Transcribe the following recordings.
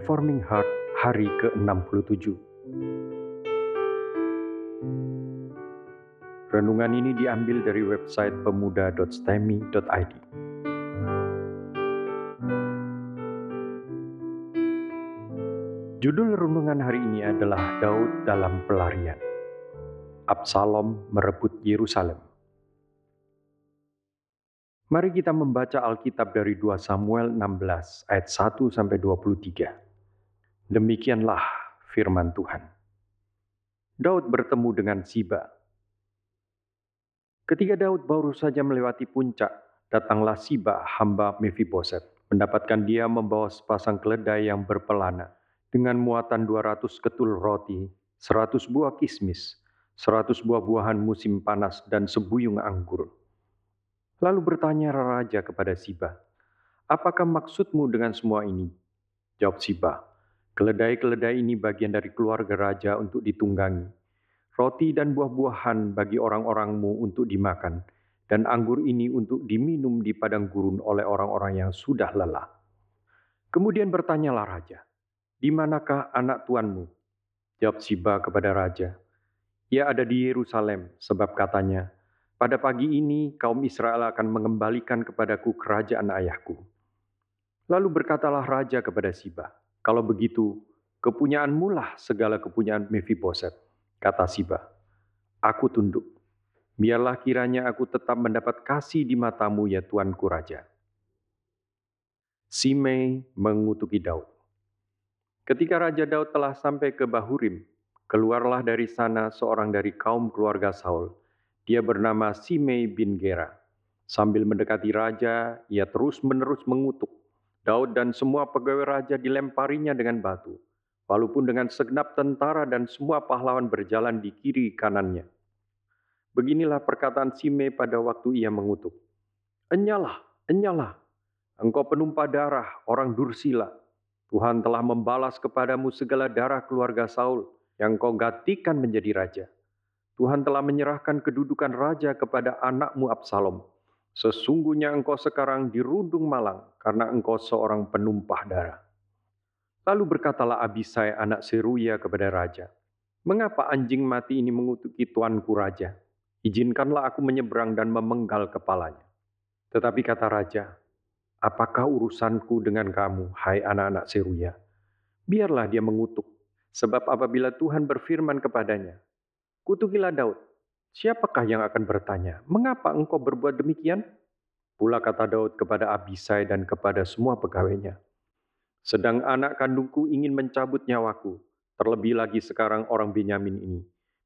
Reforming Heart hari ke-67. Renungan ini diambil dari website pemuda.stemi.id. Judul renungan hari ini adalah Daud dalam pelarian. Absalom merebut Yerusalem. Mari kita membaca Alkitab dari 2 Samuel 16 ayat 1 sampai 23. Demikianlah firman Tuhan. Daud bertemu dengan Siba. Ketika Daud baru saja melewati puncak, datanglah Siba hamba Mefiboset. Mendapatkan dia membawa sepasang keledai yang berpelana dengan muatan 200 ketul roti, 100 buah kismis, 100 buah-buahan musim panas dan sebuyung anggur. Lalu bertanya raja kepada Siba, "Apakah maksudmu dengan semua ini?" Jawab Siba, "Keledai-keledai ini bagian dari keluarga raja untuk ditunggangi, roti dan buah-buahan bagi orang-orangmu untuk dimakan, dan anggur ini untuk diminum di padang gurun oleh orang-orang yang sudah lelah." Kemudian bertanyalah raja, "Di manakah anak tuanmu?" Jawab Siba kepada raja, "Ia ada di Yerusalem, sebab katanya, pada pagi ini kaum Israel akan mengembalikan kepadaku kerajaan ayahku." Lalu berkatalah raja kepada Siba, "Kalau begitu, kepunyaanmu lah segala kepunyaan Mefiboset." Kata Siba, "Aku tunduk. Biarlah kiranya aku tetap mendapat kasih di matamu ya tuanku raja." Simei mengutuki Daud. Ketika Raja Daud telah sampai ke Bahurim, keluarlah dari sana seorang dari kaum keluarga Saul. Dia bernama Simei bin Gera. Sambil mendekati raja, ia terus-menerus mengutuk. Daud dan semua pegawai raja dilemparinya dengan batu, walaupun dengan segenap tentara dan semua pahlawan berjalan di kiri kanannya. Beginilah perkataan Simei pada waktu ia mengutuk. "Enyalah, enyalah, engkau penumpah darah orang Dursila. Tuhan telah membalas kepadamu segala darah keluarga Saul yang kau gantikan menjadi raja. Tuhan telah menyerahkan kedudukan raja kepada anakmu Absalom. Sesungguhnya engkau sekarang dirundung malang karena engkau seorang penumpah darah." Lalu berkatalah Abisai anak Seruya kepada raja, "Mengapa anjing mati ini mengutuki tuanku raja? Izinkanlah aku menyeberang dan memenggal kepalanya." Tetapi kata raja, "Apakah urusanku dengan kamu, hai anak-anak Seruya? Biarlah dia mengutuk, sebab apabila Tuhan berfirman kepadanya, 'Kutukilah Daud,' siapakah yang akan bertanya, 'Mengapa engkau berbuat demikian?' Pula kata Daud kepada Abisai dan kepada semua pegawainya, 'Sedang anak kandungku ingin mencabut nyawaku, terlebih lagi sekarang orang Binyamin ini.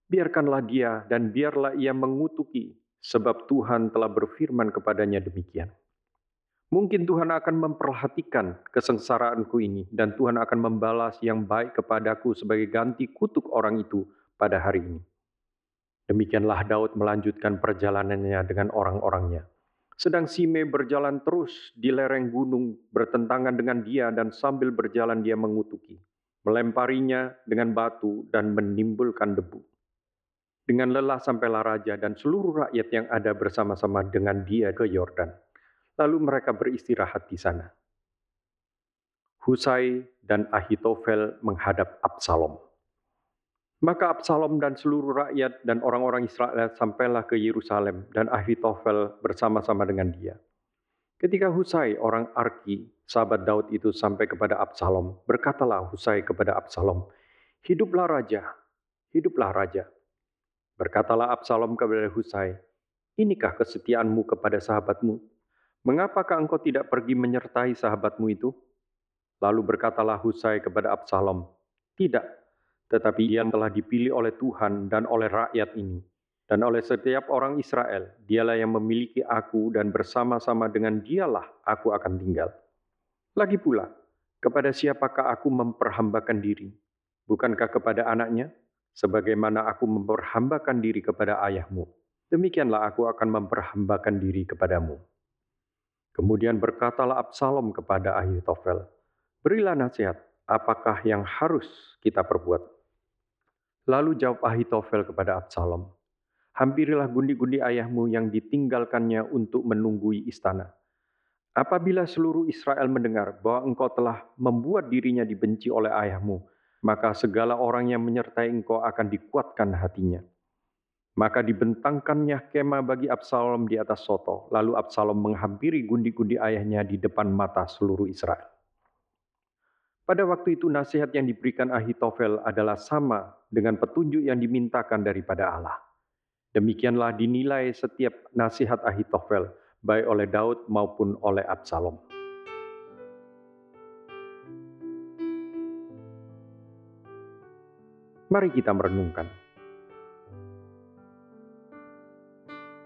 Biarkanlah dia dan biarlah ia mengutuki, sebab Tuhan telah berfirman kepadanya demikian.' Mungkin Tuhan akan memperhatikan kesengsaraanku ini dan Tuhan akan membalas yang baik kepadaku sebagai ganti kutuk orang itu pada hari ini." Demikianlah Daud melanjutkan perjalanannya dengan orang-orangnya. Sedang Simei berjalan terus di lereng gunung bertentangan dengan dia dan sambil berjalan dia mengutuki, melemparinya dengan batu dan menimbulkan debu. Dengan lelah sampailah raja dan seluruh rakyat yang ada bersama-sama dengan dia ke Yordan. Lalu mereka beristirahat di sana. Husai dan Ahitofel menghadap Absalom. Maka Absalom dan seluruh rakyat dan orang-orang Israel sampailah ke Yerusalem dan Ahitofel bersama-sama dengan dia. Ketika Husai orang Arki, sahabat Daud itu sampai kepada Absalom, berkatalah Husai kepada Absalom, "Hiduplah raja, hiduplah raja." Berkatalah Absalom kepada Husai, "Inikah kesetiaanmu kepada sahabatmu? Mengapakah engkau tidak pergi menyertai sahabatmu itu?" Lalu berkatalah Husai kepada Absalom, "Tidak. Tetapi ia telah dipilih oleh Tuhan dan oleh rakyat ini, dan oleh setiap orang Israel, dialah yang memiliki aku dan bersama-sama dengan dialah aku akan tinggal. Lagi pula, kepada siapakah aku memperhambakan diri? Bukankah kepada anaknya? Sebagaimana aku memperhambakan diri kepada ayahmu, demikianlah aku akan memperhambakan diri kepadamu." Kemudian berkatalah Absalom kepada Ahitofel, "Berilah nasihat, apakah yang harus kita perbuat?" Lalu jawab Ahitofel kepada Absalom, "Hampirilah gundi-gundi ayahmu yang ditinggalkannya untuk menunggui istana. Apabila seluruh Israel mendengar bahwa engkau telah membuat dirinya dibenci oleh ayahmu, maka segala orang yang menyertai engkau akan dikuatkan hatinya. Maka dibentangkannya kemah bagi Absalom di atas soto, lalu Absalom menghampiri gundi-gundi ayahnya di depan mata seluruh Israel. Pada waktu itu nasihat yang diberikan Ahitofel adalah sama dengan petunjuk yang dimintakan daripada Allah. Demikianlah dinilai setiap nasihat Ahitofel, baik oleh Daud maupun oleh Absalom. Mari kita merenungkan.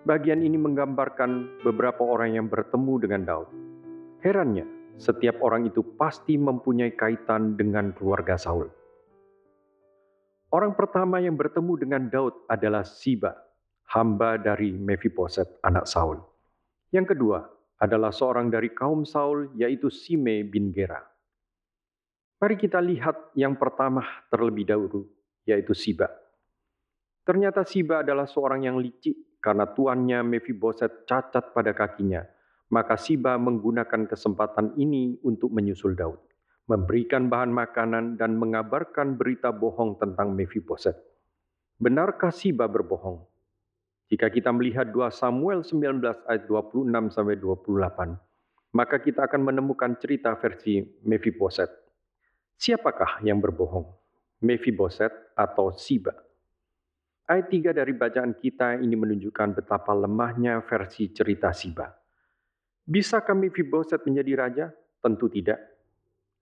Bagian ini menggambarkan beberapa orang yang bertemu dengan Daud. Herannya, setiap orang itu pasti mempunyai kaitan dengan keluarga Saul. Orang pertama yang bertemu dengan Daud adalah Siba, hamba dari Mefiboset, anak Saul. Yang kedua adalah seorang dari kaum Saul, yaitu Simei bin Gera. Mari kita lihat yang pertama terlebih dahulu, yaitu Siba. Ternyata Siba adalah seorang yang licik karena tuannya Mefiboset cacat pada kakinya. Maka Siba menggunakan kesempatan ini untuk menyusul Daud, memberikan bahan makanan dan mengabarkan berita bohong tentang Mefiboset. Benarkah Siba berbohong? Jika kita melihat 2 Samuel 19 ayat 26-28, maka kita akan menemukan cerita versi Mefiboset. Siapakah yang berbohong? Mefiboset atau Siba? Ayat 3 dari bacaan kita ini menunjukkan betapa lemahnya versi cerita Siba. Bisakah Mefiboset menjadi raja? Tentu tidak.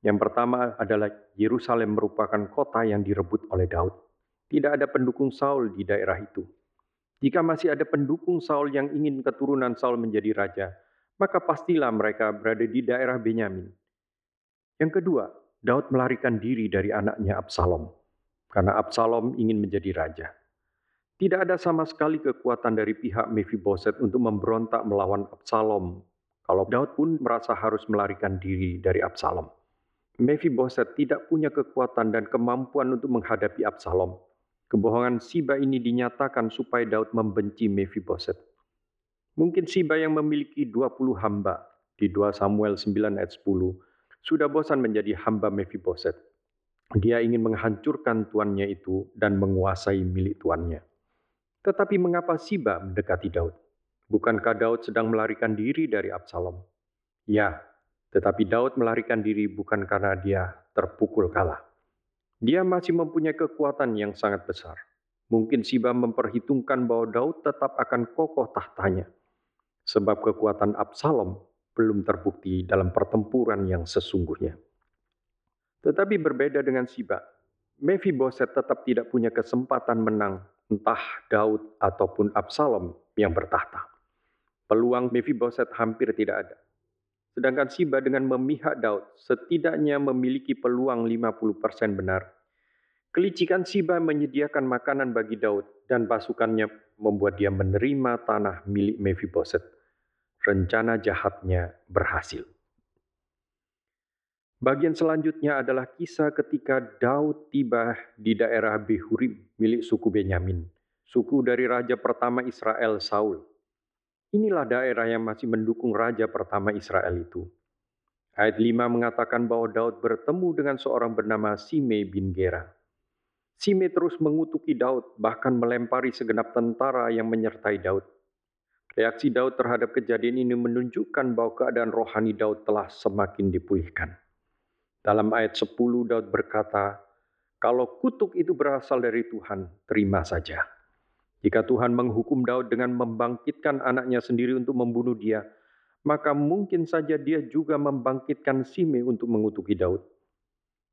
Yang pertama adalah Yerusalem merupakan kota yang direbut oleh Daud. Tidak ada pendukung Saul di daerah itu. Jika masih ada pendukung Saul yang ingin keturunan Saul menjadi raja, maka pastilah mereka berada di daerah Binyamin. Yang kedua, Daud melarikan diri dari anaknya Absalom, karena Absalom ingin menjadi raja. Tidak ada sama sekali kekuatan dari pihak Mefiboset untuk memberontak melawan Absalom, kalau Daud pun merasa harus melarikan diri dari Absalom. Mefiboset tidak punya kekuatan dan kemampuan untuk menghadapi Absalom. Kebohongan Siba ini dinyatakan supaya Daud membenci Mefiboset. Mungkin Siba yang memiliki 20 hamba di 2 Samuel 9 ayat 10 sudah bosan menjadi hamba Mefiboset. Dia ingin menghancurkan tuannya itu dan menguasai milik tuannya. Tetapi mengapa Siba mendekati Daud? Bukankah Daud sedang melarikan diri dari Absalom? Ya, tetapi Daud melarikan diri bukan karena dia terpukul kalah. Dia masih mempunyai kekuatan yang sangat besar. Mungkin Siba memperhitungkan bahwa Daud tetap akan kokoh tahtanya, sebab kekuatan Absalom belum terbukti dalam pertempuran yang sesungguhnya. Tetapi berbeda dengan Siba, Mefiboset tetap tidak punya kesempatan menang, entah Daud ataupun Absalom yang bertahta. Peluang Mefiboset hampir tidak ada. Sedangkan Siba dengan memihak Daud setidaknya memiliki peluang 50% benar. Kelicikan Siba menyediakan makanan bagi Daud dan pasukannya membuat dia menerima tanah milik Mefiboset. Rencana jahatnya berhasil. Bagian selanjutnya adalah kisah ketika Daud tiba di daerah Bahurim milik suku Binyamin, suku dari raja pertama Israel Saul. Inilah daerah yang masih mendukung raja pertama Israel itu. Ayat 5 mengatakan bahwa Daud bertemu dengan seorang bernama Simei bin Gera. Simei terus mengutuki Daud, bahkan melempari segenap tentara yang menyertai Daud. Reaksi Daud terhadap kejadian ini menunjukkan bahwa keadaan rohani Daud telah semakin dipulihkan. Dalam ayat 10 Daud berkata, "Kalau kutuk itu berasal dari Tuhan, terima saja." Jika Tuhan menghukum Daud dengan membangkitkan anaknya sendiri untuk membunuh dia, maka mungkin saja dia juga membangkitkan Simei untuk mengutuki Daud.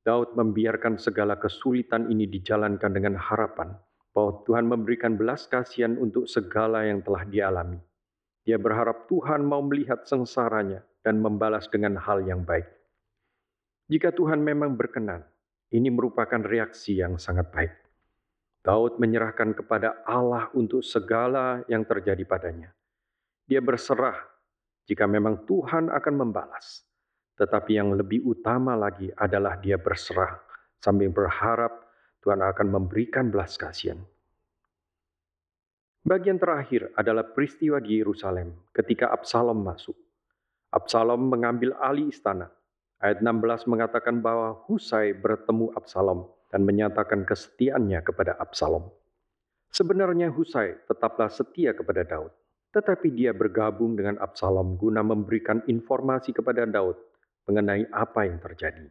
Daud membiarkan segala kesulitan ini dijalankan dengan harapan bahwa Tuhan memberikan belas kasihan untuk segala yang telah dialami. Dia berharap Tuhan mau melihat sengsaranya dan membalas dengan hal yang baik. Jika Tuhan memang berkenan, ini merupakan reaksi yang sangat baik. Daud menyerahkan kepada Allah untuk segala yang terjadi padanya. Dia berserah jika memang Tuhan akan membalas. Tetapi yang lebih utama lagi adalah dia berserah sambil berharap Tuhan akan memberikan belas kasihan. Bagian terakhir adalah peristiwa di Yerusalem ketika Absalom masuk. Absalom mengambil alih istana. Ayat 16 mengatakan bahwa Husai bertemu Absalom dan menyatakan kesetiaannya kepada Absalom. Sebenarnya Husai tetaplah setia kepada Daud, tetapi dia bergabung dengan Absalom guna memberikan informasi kepada Daud mengenai apa yang terjadi.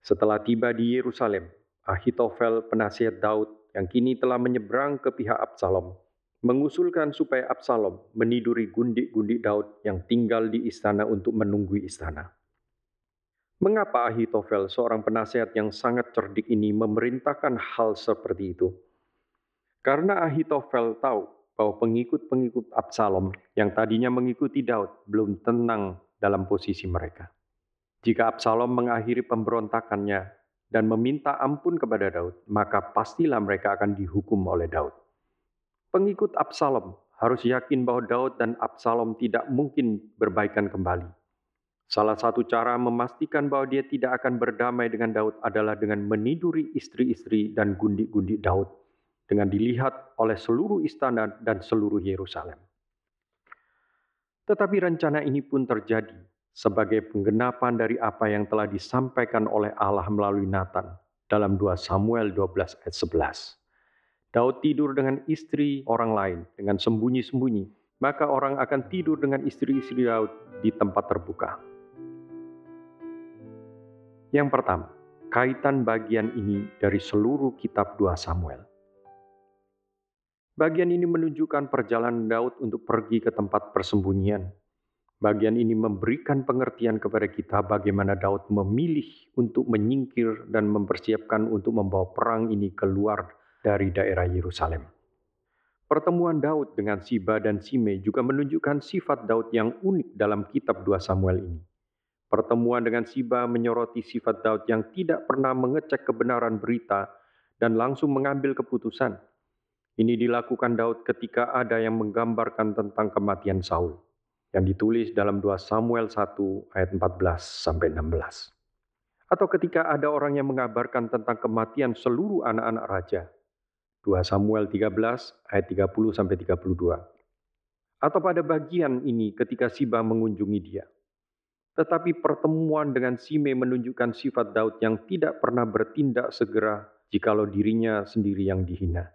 Setelah tiba di Yerusalem, Ahitofel penasihat Daud yang kini telah menyeberang ke pihak Absalom, mengusulkan supaya Absalom meniduri gundik-gundik Daud yang tinggal di istana untuk menunggu istana. Mengapa Ahitofel, seorang penasihat yang sangat cerdik ini, memerintahkan hal seperti itu? Karena Ahitofel tahu bahwa pengikut-pengikut Absalom yang tadinya mengikuti Daud belum tenang dalam posisi mereka. Jika Absalom mengakhiri pemberontakannya dan meminta ampun kepada Daud, maka pastilah mereka akan dihukum oleh Daud. Pengikut Absalom harus yakin bahwa Daud dan Absalom tidak mungkin berbaikan kembali. Salah satu cara memastikan bahwa dia tidak akan berdamai dengan Daud adalah dengan meniduri istri-istri dan gundik-gundik Daud, dengan dilihat oleh seluruh istana dan seluruh Yerusalem. Tetapi rencana ini pun terjadi sebagai penggenapan dari apa yang telah disampaikan oleh Allah melalui Nathan dalam 2 Samuel 12 ayat 11. Daud tidur dengan istri orang lain dengan sembunyi-sembunyi, maka orang akan tidur dengan istri-istri Daud di tempat terbuka. Yang pertama, kaitan bagian ini dari seluruh kitab 2 Samuel. Bagian ini menunjukkan perjalanan Daud untuk pergi ke tempat persembunyian. Bagian ini memberikan pengertian kepada kita bagaimana Daud memilih untuk menyingkir dan mempersiapkan untuk membawa perang ini keluar dari daerah Yerusalem. Pertemuan Daud dengan Siba dan Simei juga menunjukkan sifat Daud yang unik dalam kitab 2 Samuel ini. Pertemuan dengan Siba menyoroti sifat Daud yang tidak pernah mengecek kebenaran berita dan langsung mengambil keputusan. Ini dilakukan Daud ketika ada yang menggambarkan tentang kematian Saul, yang ditulis dalam 2 Samuel 1 ayat 14-16. Atau ketika ada orang yang mengabarkan tentang kematian seluruh anak-anak raja, 2 Samuel 13 ayat 30-32. Atau pada bagian ini ketika Siba mengunjungi dia. Tetapi pertemuan dengan Simei menunjukkan sifat Daud yang tidak pernah bertindak segera jikalau dirinya sendiri yang dihina.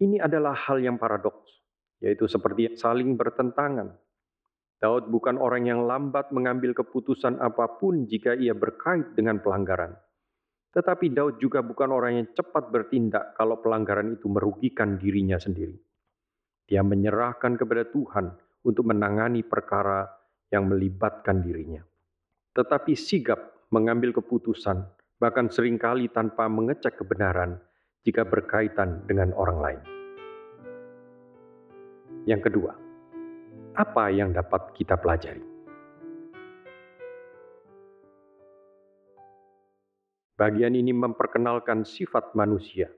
Ini adalah hal yang paradoks, yaitu seperti saling bertentangan. Daud bukan orang yang lambat mengambil keputusan apapun jika ia berkait dengan pelanggaran. Tetapi Daud juga bukan orang yang cepat bertindak kalau pelanggaran itu merugikan dirinya sendiri. Dia menyerahkan kepada Tuhan untuk menangani perkara yang melibatkan dirinya. Tetapi sigap mengambil keputusan, bahkan seringkali tanpa mengecek kebenaran jika berkaitan dengan orang lain. Yang kedua, apa yang dapat kita pelajari? Bagian ini memperkenalkan sifat manusia.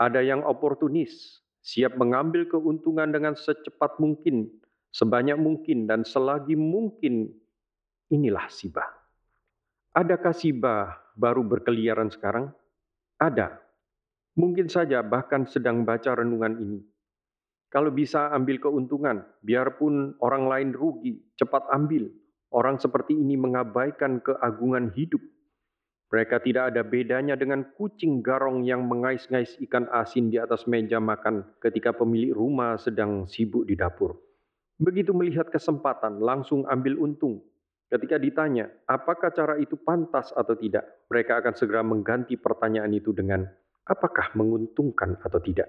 Ada yang oportunis, siap mengambil keuntungan dengan secepat mungkin, sebanyak mungkin dan selagi mungkin. Inilah Siba. Adakah Siba baru berkeliaran sekarang? Ada. Mungkin saja bahkan sedang baca renungan ini. Kalau bisa ambil keuntungan, biarpun orang lain rugi, cepat ambil. Orang seperti ini mengabaikan keagungan hidup. Mereka tidak ada bedanya dengan kucing garong yang mengais-ngais ikan asin di atas meja makan ketika pemilik rumah sedang sibuk di dapur. Begitu melihat kesempatan, langsung ambil untung. Ketika ditanya, apakah cara itu pantas atau tidak, mereka akan segera mengganti pertanyaan itu dengan, apakah menguntungkan atau tidak?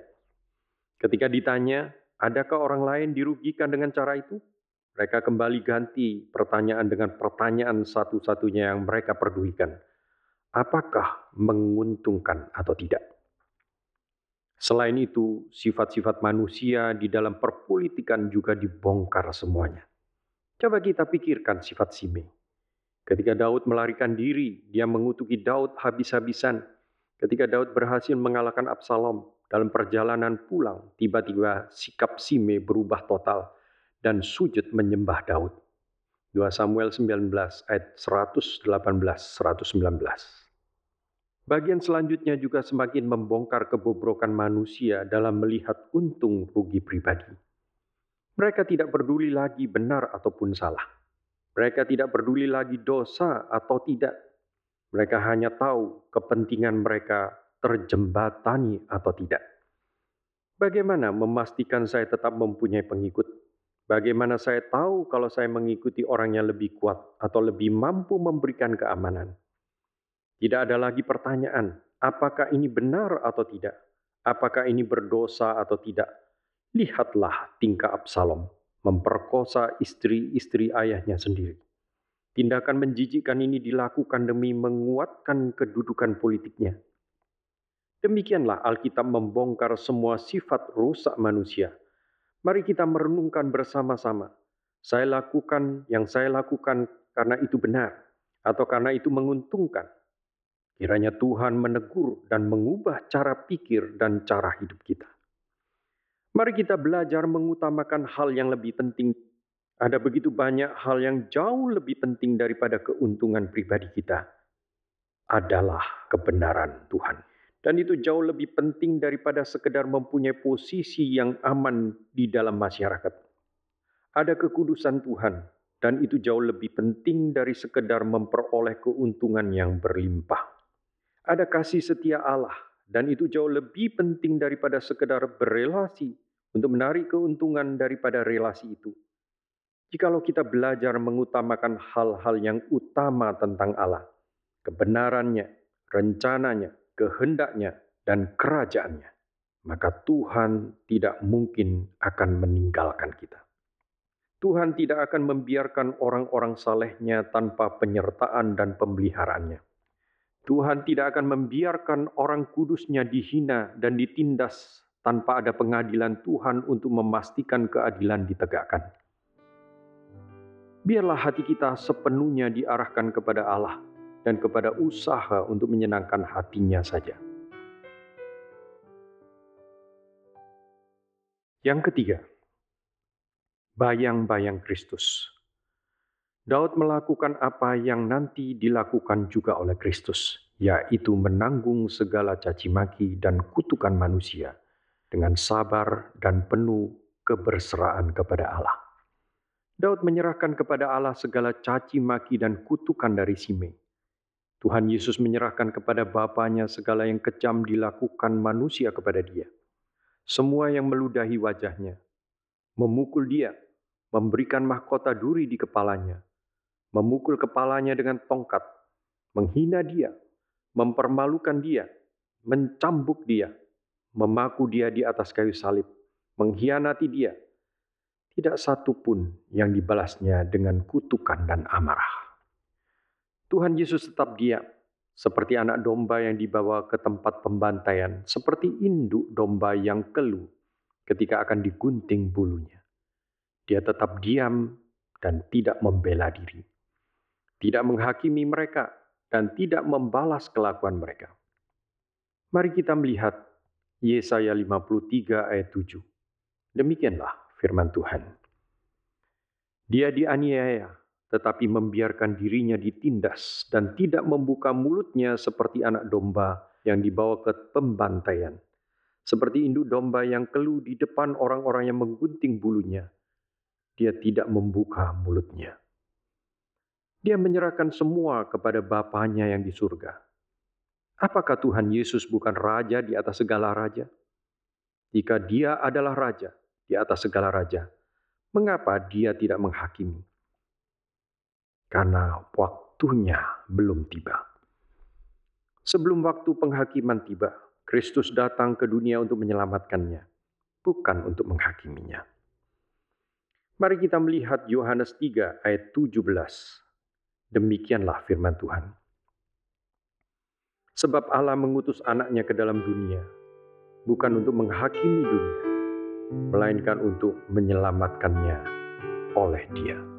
Ketika ditanya, adakah orang lain dirugikan dengan cara itu? Mereka kembali ganti pertanyaan dengan pertanyaan satu-satunya yang mereka pedulikan. Apakah menguntungkan atau tidak? Selain itu, sifat-sifat manusia di dalam perpolitikan juga dibongkar semuanya. Coba kita pikirkan sifat Simei. Ketika Daud melarikan diri, dia mengutuki Daud habis-habisan. Ketika Daud berhasil mengalahkan Absalom dalam perjalanan pulang, tiba-tiba sikap Simei berubah total dan sujud menyembah Daud. 2 Samuel 19 ayat 118-119. Bagian selanjutnya juga semakin membongkar kebobrokan manusia dalam melihat untung rugi pribadi. Mereka tidak peduli lagi benar ataupun salah. Mereka tidak peduli lagi dosa atau tidak. Mereka hanya tahu kepentingan mereka terjembatani atau tidak. Bagaimana memastikan saya tetap mempunyai pengikut? Bagaimana saya tahu kalau saya mengikuti orang yang lebih kuat atau lebih mampu memberikan keamanan? Tidak ada lagi pertanyaan, apakah ini benar atau tidak? Apakah ini berdosa atau tidak? Lihatlah tingkah Absalom, memperkosa istri-istri ayahnya sendiri. Tindakan menjijikkan ini dilakukan demi menguatkan kedudukan politiknya. Demikianlah Alkitab membongkar semua sifat rusak manusia. Mari kita merenungkan bersama-sama. Saya lakukan yang saya lakukan karena itu benar atau karena itu menguntungkan. Kiranya Tuhan menegur dan mengubah cara pikir dan cara hidup kita. Mari kita belajar mengutamakan hal yang lebih penting. Ada begitu banyak hal yang jauh lebih penting daripada keuntungan pribadi kita. Adalah kebenaran Tuhan. Dan itu jauh lebih penting daripada sekedar mempunyai posisi yang aman di dalam masyarakat. Ada kekudusan Tuhan. Dan itu jauh lebih penting dari sekedar memperoleh keuntungan yang berlimpah. Ada kasih setia Allah. Dan itu jauh lebih penting daripada sekedar berelasi untuk menarik keuntungan daripada relasi itu. Jikalau kita belajar mengutamakan hal-hal yang utama tentang Allah, kebenarannya, rencananya, kehendaknya, dan kerajaannya, maka Tuhan tidak mungkin akan meninggalkan kita. Tuhan tidak akan membiarkan orang-orang salehnya tanpa penyertaan dan pemeliharaannya. Tuhan tidak akan membiarkan orang kudusnya dihina dan ditindas tanpa ada pengadilan Tuhan untuk memastikan keadilan ditegakkan. Biarlah hati kita sepenuhnya diarahkan kepada Allah dan kepada usaha untuk menyenangkan hatinya saja. Yang ketiga, bayang-bayang Kristus. Daud melakukan apa yang nanti dilakukan juga oleh Kristus, yaitu menanggung segala caci maki dan kutukan manusia dengan sabar dan penuh keberseraan kepada Allah. Daud menyerahkan kepada Allah segala caci maki dan kutukan dari Simei. Tuhan Yesus menyerahkan kepada Bapanya segala yang kejam dilakukan manusia kepada dia. Semua yang meludahi wajahnya, memukul dia, memberikan mahkota duri di kepalanya, memukul kepalanya dengan tongkat, menghina dia, mempermalukan dia, mencambuk dia, memaku dia di atas kayu salib, mengkhianati dia. Tidak satu pun yang dibalasnya dengan kutukan dan amarah. Tuhan Yesus tetap diam, seperti anak domba yang dibawa ke tempat pembantaian, seperti induk domba yang keluh ketika akan digunting bulunya. Dia tetap diam dan tidak membela diri. Tidak menghakimi mereka dan tidak membalas kelakuan mereka. Mari kita melihat Yesaya 53 ayat 7. Demikianlah firman Tuhan. Dia dianiaya tetapi membiarkan dirinya ditindas dan tidak membuka mulutnya seperti anak domba yang dibawa ke pembantaian. Seperti induk domba yang keluh di depan orang-orang yang menggunting bulunya. Dia tidak membuka mulutnya. Dia menyerahkan semua kepada Bapanya yang di surga. Apakah Tuhan Yesus bukan Raja di atas segala Raja? Jika dia adalah Raja di atas segala Raja, mengapa dia tidak menghakimi? Karena waktunya belum tiba. Sebelum waktu penghakiman tiba, Kristus datang ke dunia untuk menyelamatkannya, bukan untuk menghakiminya. Mari kita melihat Yohanes 3 ayat 17. Demikianlah firman Tuhan. Sebab Allah mengutus anaknya ke dalam dunia, bukan untuk menghakimi dunia, melainkan untuk menyelamatkannya oleh dia.